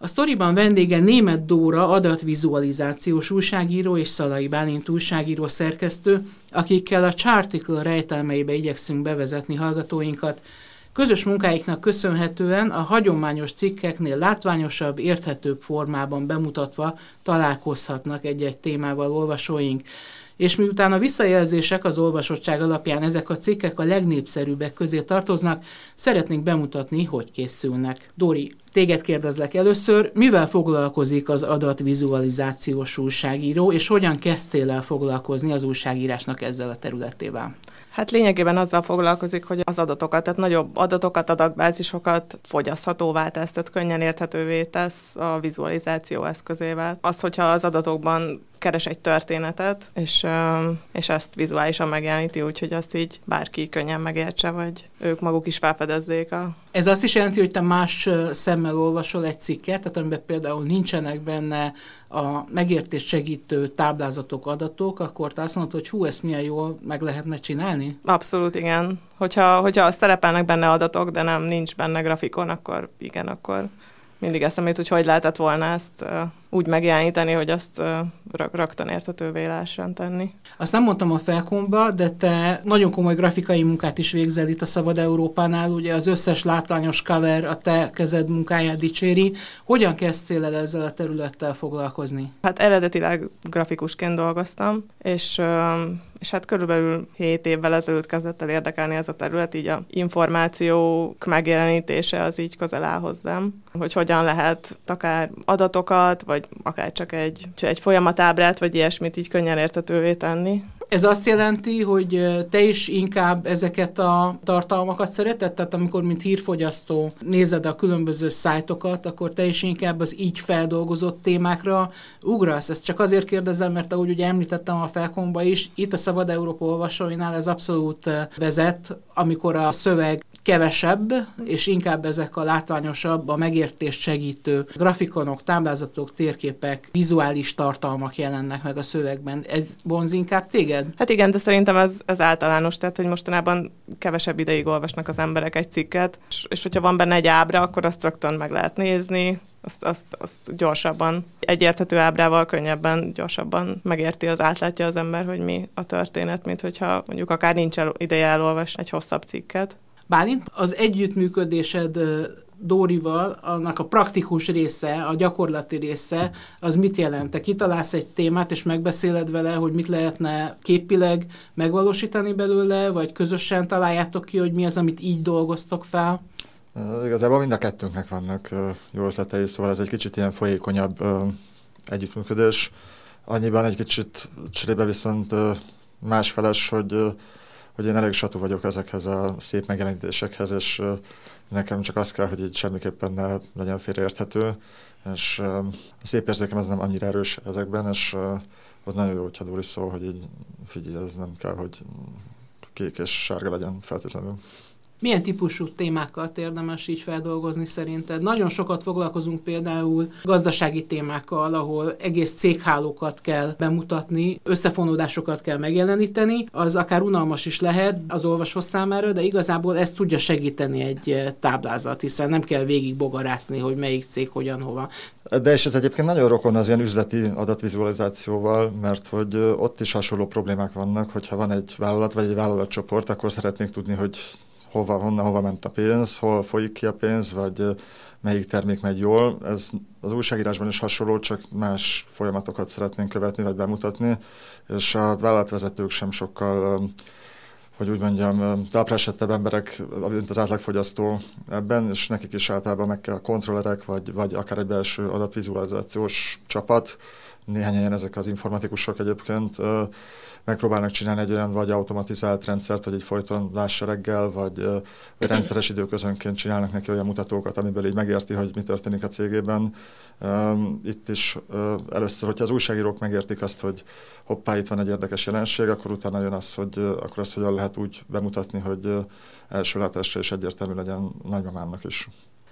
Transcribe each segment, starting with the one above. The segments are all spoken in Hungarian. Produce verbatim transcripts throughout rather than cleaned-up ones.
A sztoriban vendége Németh Dóra, adatvizualizációs újságíró és Szalai Bálint újságíró szerkesztő, akikkel a Charticle rejtelmeibe igyekszünk bevezetni hallgatóinkat. Közös munkáiknak köszönhetően a hagyományos cikkeknél látványosabb, érthetőbb formában bemutatva találkozhatnak egy-egy témával olvasóink. És miután a visszajelzések az olvasottság alapján ezek a cikkek a legnépszerűbbek közé tartoznak, szeretnénk bemutatni, hogy készülnek. Dori, téged kérdezlek először, mivel foglalkozik az adatvizualizációs újságíró, és hogyan kezdtél el foglalkozni az újságírásnak ezzel a területével? Hát lényegében azzal foglalkozik, hogy az adatokat, tehát nagyobb adatokat, adatbázisokat fogyaszthatóvá tesz, tehát könnyen érthetővé tesz a vizualizáció eszközével. Az, hogyha az adatokban keres egy történetet, és, és ezt vizuálisan megjeleníti, úgyhogy azt így bárki könnyen megértse, vagy ők maguk is felfedezzék a... Ez azt is jelenti, hogy te más szemmel olvasol egy cikket, tehát amiben például nincsenek benne a megértés segítő táblázatok, adatok, akkor te azt mondod, hogy hú, ezt milyen jól meg lehetne csinálni? Abszolút, igen. Hogyha, hogyha szerepelnek benne adatok, de nem nincs benne grafikon, akkor igen, akkor mindig eszemét, hogy hogy lehetett volna ezt uh, úgy megjeleníteni, hogy azt uh, rak- raktan érthetővé lehessen tenni. Azt nem mondtam a felkomba, de te nagyon komoly grafikai munkát is végzel itt a Szabad Európánál, ugye az összes látványos cover a te kezed munkáját dicséri. Hogyan kezdtél el ezzel a területtel foglalkozni? Hát eredetileg grafikusként dolgoztam, és... Uh, és hát körülbelül hét évvel ezelőtt kezdett el érdekelni ez a terület, így a információk megjelenítése az így közel áll hozzám, hogy hogyan lehet akár adatokat, vagy akár csak egy, egy folyamatábrát, vagy ilyesmit így könnyen érthetővé tenni. Ez azt jelenti, hogy te is inkább ezeket a tartalmakat szereted? Tehát amikor, mint hírfogyasztó nézed a különböző szájtokat, akkor te is inkább az így feldolgozott témákra ugrasz? Ezt csak azért kérdezem, mert ahogy ugye említettem a felkomba is, itt a Szabad Európa olvasóinál ez abszolút vezet, amikor a szöveg kevesebb, és inkább ezek a látványosabb, a megértést segítő grafikonok, táblázatok, térképek, vizuális tartalmak jelennek meg a szövegben. Ez vonz inkább téged? Hát igen, de szerintem ez, ez általános, tehát hogy mostanában kevesebb ideig olvasnak az emberek egy cikket, és, és hogyha van benne egy ábra, akkor azt rögtön meg lehet nézni, azt, azt, azt gyorsabban, egy érthető ábrával könnyebben, gyorsabban megérti, az átlátja az ember, hogy mi a történet, mint hogyha mondjuk akár nincs el, ideje elolvasni egy hosszabb cikket. Bálint, az együttműködésed Dórival, annak a praktikus része, a gyakorlati része, az mit jelent? Te kitalálsz egy témát, és megbeszéled vele, hogy mit lehetne képileg megvalósítani belőle, vagy közösen találjátok ki, hogy mi az, amit így dolgoztok fel? Igazából mind a kettőnknek vannak jó ötletei, szóval ez egy kicsit ilyen folyékonyabb együttműködés. Annyiban egy kicsit cserébe viszont másfeles, hogy hogy én elég satú vagyok ezekhez a szép megjelenítésekhez, és nekem csak az kell, hogy így semmiképpen ne legyen félreérthető, és a szép érzékem ez nem annyira erős ezekben, és ott nagyon jó, hogyha Dóri szól, hogy így figyelj, ez nem kell, hogy kék és sárga legyen feltétlenül. Milyen típusú témákat érdemes így feldolgozni szerinted? Nagyon sokat foglalkozunk például gazdasági témákkal, ahol egész céghálókat kell bemutatni, összefonódásokat kell megjeleníteni, az akár unalmas is lehet az olvasó számára, de igazából ezt tudja segíteni egy táblázat, hiszen nem kell végig bogarászni, hogy melyik cég hogyan, hova. De és ez egyébként nagyon rokon az ilyen üzleti adatvizualizációval, mert hogy ott is hasonló problémák vannak, hogyha van egy vállalat vagy egy vállalatcsoport, akkor szeretnék tudni, hogy hova, honnan, hova ment a pénz, hol folyik ki a pénz, vagy melyik termék megy jól. Ez az újságírásban is hasonló, csak más folyamatokat szeretnénk követni, vagy bemutatni, és a vállalatvezetők sem sokkal, hogy úgy mondjam, talpra esettebb emberek, mint az átlagfogyasztó ebben, és nekik is általában meg kell kontrollerek, vagy, vagy akár egy belső adatvizualizációs csapat, néhány helyen ezek az informatikusok egyébként megpróbálnak csinálni egy olyan vagy automatizált rendszert, hogy így folyton lássa reggel, vagy, vagy rendszeres időközönként csinálnak neki olyan mutatókat, amiből így megérti, hogy mi történik a cégében. Itt is először, hogyha az újságírók megértik azt, hogy hoppá, itt van egy érdekes jelenség, akkor utána jön az, hogy akkor azt hogyan lehet úgy bemutatni, hogy első látásra is egyértelmű legyen nagymamámnak is.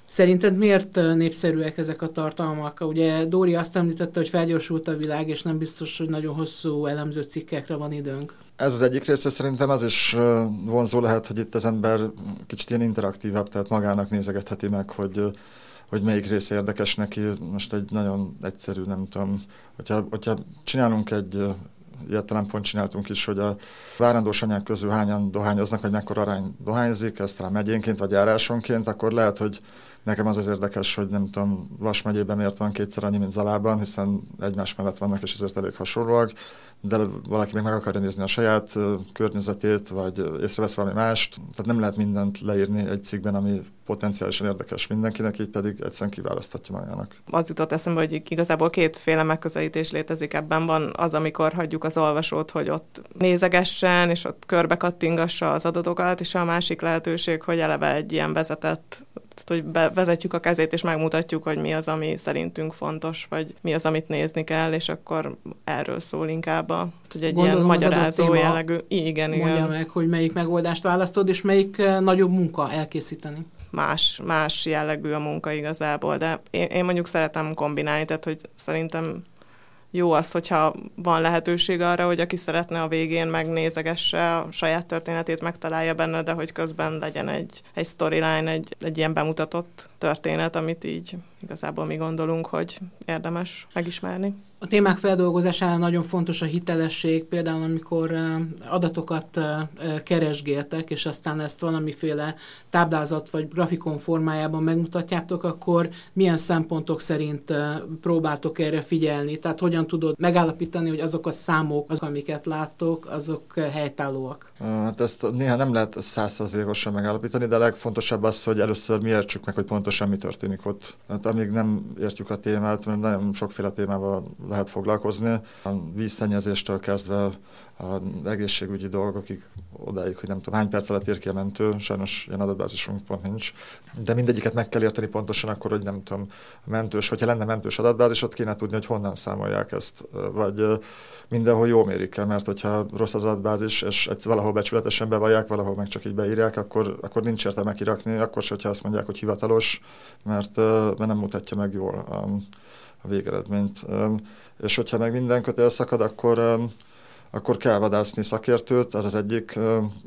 Szerinted miért népszerűek ezek a tartalmak? Ugye Dóri azt említette, hogy felgyorsult a világ, és nem biztos, hogy nagyon hosszú elemző cikkekre van időnk. Ez az egyik része, szerintem az is vonzó lehet, hogy itt az ember kicsit ilyen interaktívabb, tehát magának nézegetheti meg, hogy, hogy melyik része érdekes neki. Most egy nagyon egyszerű, nem tudom, hogyha, hogyha csinálunk egy... ilyet talán pont csináltunk is, hogy a várandós anyák közül hányan dohányoznak, vagy mekkora arány dohányzik, ezt talán megyénként, vagy járásonként, akkor lehet, hogy nekem az az érdekes, hogy nem tudom, Vas megyében miért van kétszer annyi, mint Zalában, hiszen egymás mellett vannak, és ezért elég hasonlóak, de valaki még meg akarja nézni a saját környezetét, vagy észrevesz valami mást, tehát nem lehet mindent leírni egy cikkben, ami potenciálisan érdekes mindenkinek, így pedig egyszerűen kiválasztatja magának. Az jutott eszembe, hogy igazából kétféle megközelítés létezik ebben. Van az, amikor hagyjuk az olvasót, hogy ott nézegessen, és ott körbe kattingassa az adatokat, és a másik lehetőség, hogy eleve egy ilyen vezetett, hogy bevezetjük a kezét, és megmutatjuk, hogy mi az, ami szerintünk fontos, vagy mi az, amit nézni kell, és akkor erről szól inkább a, hogy egy gondolom, ilyen magyarázó jellegű. Igen, igen. Mondja meg, hogy melyik megoldást választod, és melyik nagyobb munka elkészíteni. Más, más jellegű a munka igazából, de én, én mondjuk szeretem kombinálni, tehát hogy szerintem jó az, hogyha van lehetőség arra, hogy aki szeretne a végén megnézegesse, a saját történetét megtalálja benne, de hogy közben legyen egy, egy storyline, egy, egy ilyen bemutatott történet, amit így igazából mi gondolunk, hogy érdemes megismerni. A témák feldolgozásánál nagyon fontos a hitelesség, például amikor adatokat keresgéltek, és aztán ezt valamiféle táblázat vagy grafikon formájában megmutatjátok, akkor milyen szempontok szerint próbáltok erre figyelni? Tehát hogyan tudod megállapítani, hogy azok a számok, azok, amiket láttok, azok helytállóak? Hát ezt néha nem lehet száz százalékosan megállapítani, de a legfontosabb az, hogy először mi értsük meg, hogy pontosan mi történik ott. Hát amíg nem értjük a témát, mert nagyon sokféle témával lehet foglalkozni. A vízszennyezéstől kezdve az egészségügyi dolgokig odáig, hogy nem tudom, hány perc alatt ér ki a mentő, sajnos ilyen adatbázisunk pont nincs. De mindegyiket meg kell érteni pontosan akkor, hogy nem tudom, a mentős, hogyha lenne mentős adatbázis, ott kéne tudni, hogy honnan számolják ezt, vagy mindenhol jól mérik el, mert hogyha rossz az adatbázis, és valahol becsületesen bevallják, valahol meg csak így beírják, akkor, akkor nincs értelme kirakni, akkor se, hogyha azt mondják, hogy hivatalos, mert, mert nem mutatja meg jól a, a végeredményt. És hogyha meg minden kötél szakad, akkor akkor kell vadászni szakértőt, az az egyik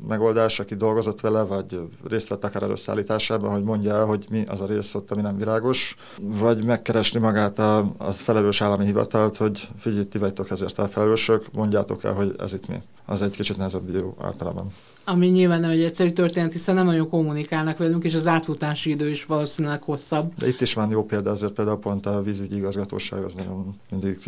megoldás, aki dolgozott vele, vagy részt vett akár előszállításában, hogy mondja el, hogy mi az a rész ott, ami nem világos, vagy megkeresni magát a, a felelős állami hivatalt, hogy figyelj, ti vagytok ezért a felelősök, mondjátok el, hogy ez itt mi. Az egy kicsit nehezebb jó általában. Ami nyilván nem egy egyszerű történet, hiszen nem nagyon kommunikálnak velünk, és az átfutási idő is valószínűleg hosszabb. De itt is van jó példa, azért például pont a vízügyi igazgatóság az nagyon mindig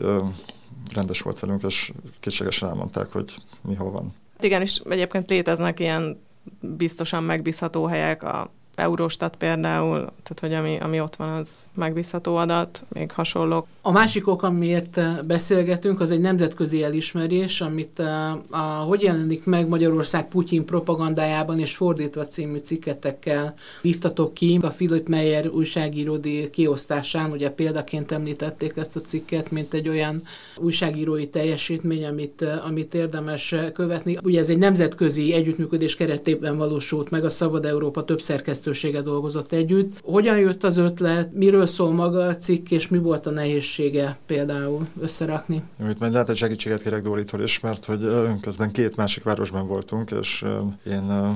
rendes volt velünk, és kétségesen elmondták, hogy mi hol van. Igen, és egyébként léteznek ilyen biztosan megbízható helyek, a Eurostat például, tehát hogy ami, ami ott van, az megbízható adat, még hasonlók. A másik ok, amiért beszélgetünk, az egy nemzetközi elismerés, amit a, a, hogy jelenik meg Magyarország Putyin propagandájában és fordítva című cikketekkel vívtatok ki. A Philip Meyer újságíródi kiosztásán, ugye példaként említették ezt a cikket, mint egy olyan újságírói teljesítmény, amit, amit érdemes követni. Ugye ez egy nemzetközi együttműködés keretében valósult meg, a Szabad Európa több szerkesztősége dolgozott együtt. Hogyan jött az ötlet, miről szól maga a cikk, és mi volt a nehéz például összerakni? Jó, itt majd lehet, hogy segítséget kérek Dóritól is, mert hogy közben két másik városban voltunk, és én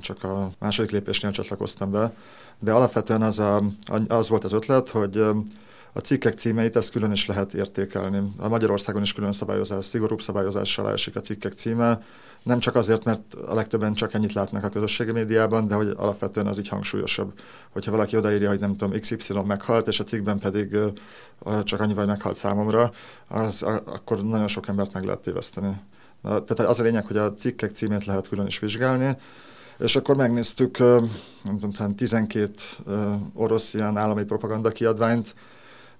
csak a második lépésnél csatlakoztam be, de alapvetően az, a, az volt az ötlet, hogy a cikkek címeit ezt külön is lehet értékelni. A Magyarországon is külön szabályozás, szigorúbb szabályozással esik a cikkek címe, nem csak azért, mert a legtöbben csak ennyit látnak a közösségi médiában, de hogy alapvetően az így hangsúlyosabb. Hogyha valaki odaírja, hogy nem tudom, iksz ipszilon meghalt, és a cikkben pedig csak annyi vagy meghalt számomra, az, akkor nagyon sok embert meg lehet téveszteni. Tehát az a lényeg, hogy a cikkek címét lehet külön is vizsgálni, és akkor megnéztük nem tudom, tizenkét orosz ilyen állami propaganda kiadványt,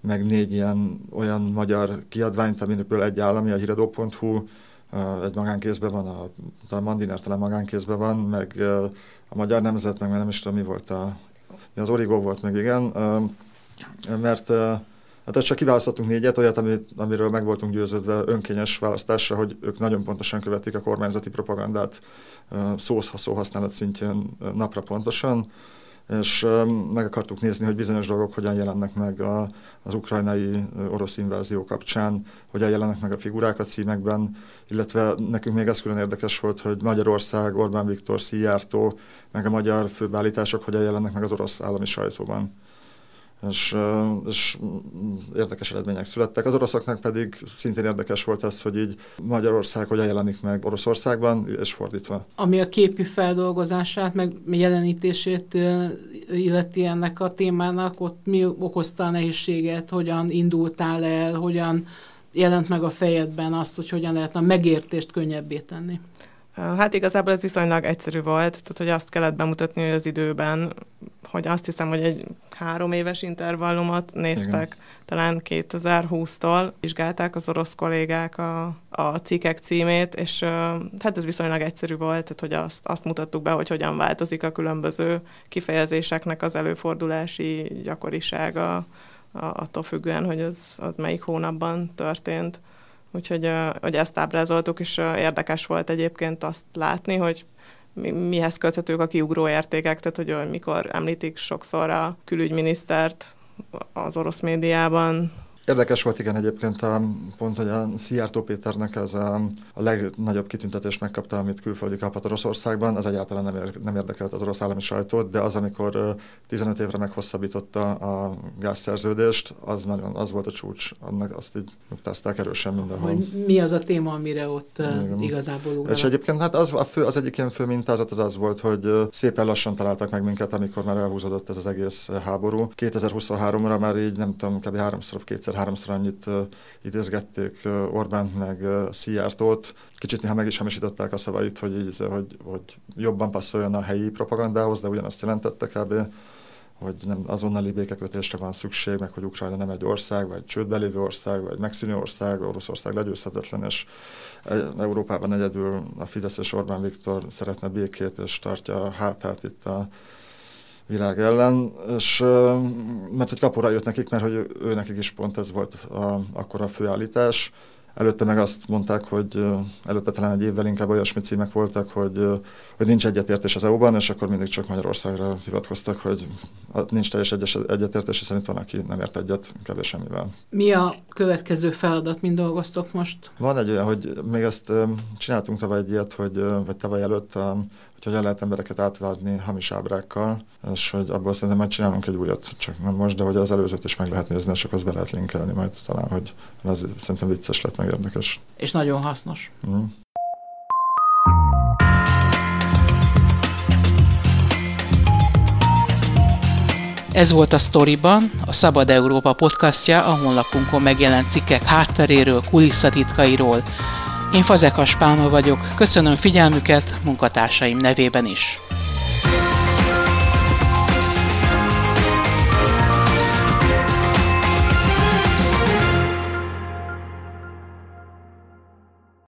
meg négy ilyen olyan magyar kiadványt, aminekből egy állami, a híradó pont hu, egy magánkézben van, a, a Mandiner talán magánkézben van, meg a Magyar Nemzet, meg nem is tudom, mi volt a... Az Origo volt meg, igen, mert hát ezt csak kiválasztottunk négyet, olyat, amiről meg voltunk győződve önkényes választásra, hogy ők nagyon pontosan követik a kormányzati propagandát szóhasználat szintjén napra pontosan, és meg akartuk nézni, hogy bizonyos dolgok hogyan jelennek meg a, az ukrajnai orosz invázió kapcsán, hogyan jelennek meg a figurák a címekben, illetve nekünk még ez külön érdekes volt, hogy Magyarország, Orbán Viktor, Szijjártó, meg a magyar főbeállítások hogyan jelennek meg az orosz állami sajtóban. És, és érdekes eredmények születtek. Az oroszoknak pedig szintén érdekes volt az, hogy így Magyarország hogyan jelenik meg Oroszországban, és fordítva. Ami a képi feldolgozását, meg jelenítését illeti ennek a témának, ott mi okozta a nehézséget, hogyan indultál el, hogyan jelent meg a fejedben azt, hogy hogyan lehetne a megértést könnyebbé tenni? Hát igazából ez viszonylag egyszerű volt, tehát hogy azt kellett bemutatni, hogy az időben, hogy azt hiszem, hogy egy három éves intervallumot néztek, igen, talán kétezer-húsztól vizsgálták az orosz kollégák a, a cikkek címét, és hát ez viszonylag egyszerű volt, tehát hogy azt, azt mutattuk be, hogy hogyan változik a különböző kifejezéseknek az előfordulási gyakorisága, a, attól függően, hogy az, az melyik hónapban történt. Úgyhogy hogy ezt ábrázoltuk, és érdekes volt egyébként azt látni, hogy mi, mihez köthetők a kiugró értékek, tehát hogy mikor említik sokszor a külügyminisztert az orosz médiában. Érdekes volt, igen, egyébként a, pont, hogy a Szijjártó Péternek ez a, a legnagyobb kitüntetést megkapta, amit külföldi kaphat Oroszországban, az egyáltalán nem, ér, nem érdekelt az orosz állami sajtót, de az, amikor tizenöt évre meghosszabbította a gázszerződést, az, nagyon, az volt a csúcs, annak azt így nyugtázták erősen mindenhol. Hogy mi az a téma, amire ott igen, igazából ugranak? És egyébként hát az, a fő, az egyik ilyen fő mintázat az az volt, hogy szépen lassan találtak meg minket, amikor már elhúzódott ez az egész háború. kétezer-huszonháromra már így nem tudom, kb. háromszor, kétszer háromszor annyit uh, idézgették uh, Orbánt meg uh, Szijjártót. Kicsit néha meg is hamisították a szavait, hogy, így, hogy, hogy jobban passzoljon a helyi propagandához, de ugyanazt jelentette kb., hogy nem azonnali békekötésre van szükség, meg hogy Ukrajna nem egy ország, vagy csődbe lévő ország, vagy megszűnő ország, Oroszország legyőzhetetlen, és Európában egyedül a Fidesz és Orbán Viktor szeretne békét, és tartja a hátát itt a világ ellen, és mert hogy kapóra jött nekik, mert hogy ő, ő nekik is pont ez volt a, akkor a főállítás. Előtte meg azt mondták, hogy előtte talán egy évvel inkább olyasmi címek voltak, hogy, hogy nincs egyetértés az é u-ban, és akkor mindig csak Magyarországra hivatkoztak, hogy nincs teljes egyetértés, és szerint van, aki nem ért egyet kevés semmivel. Mi a következő feladat, mint dolgoztok most? Van egy olyan, hogy még ezt csináltunk tavaly egy ilyet, hogy, vagy tavaly előtt, hogy hogyan lehet embereket átváltani hamis ábrákkal, és hogy abból szerintem majd csinálunk egy újat, csak nem most, de hogy az előzőt is meg lehet nézni, és akkor azt be lehet linkelni majd talán, hogy az szerintem vicces lett, meg érdekes. És nagyon hasznos. Mm. Ez volt a Sztoriban, a Szabad Európa podcastja, a honlapunkon megjelent cikkek hátteréről, kulisszatitkairól. Én Fazekas Pálma vagyok, köszönöm figyelmüket munkatársaim nevében is.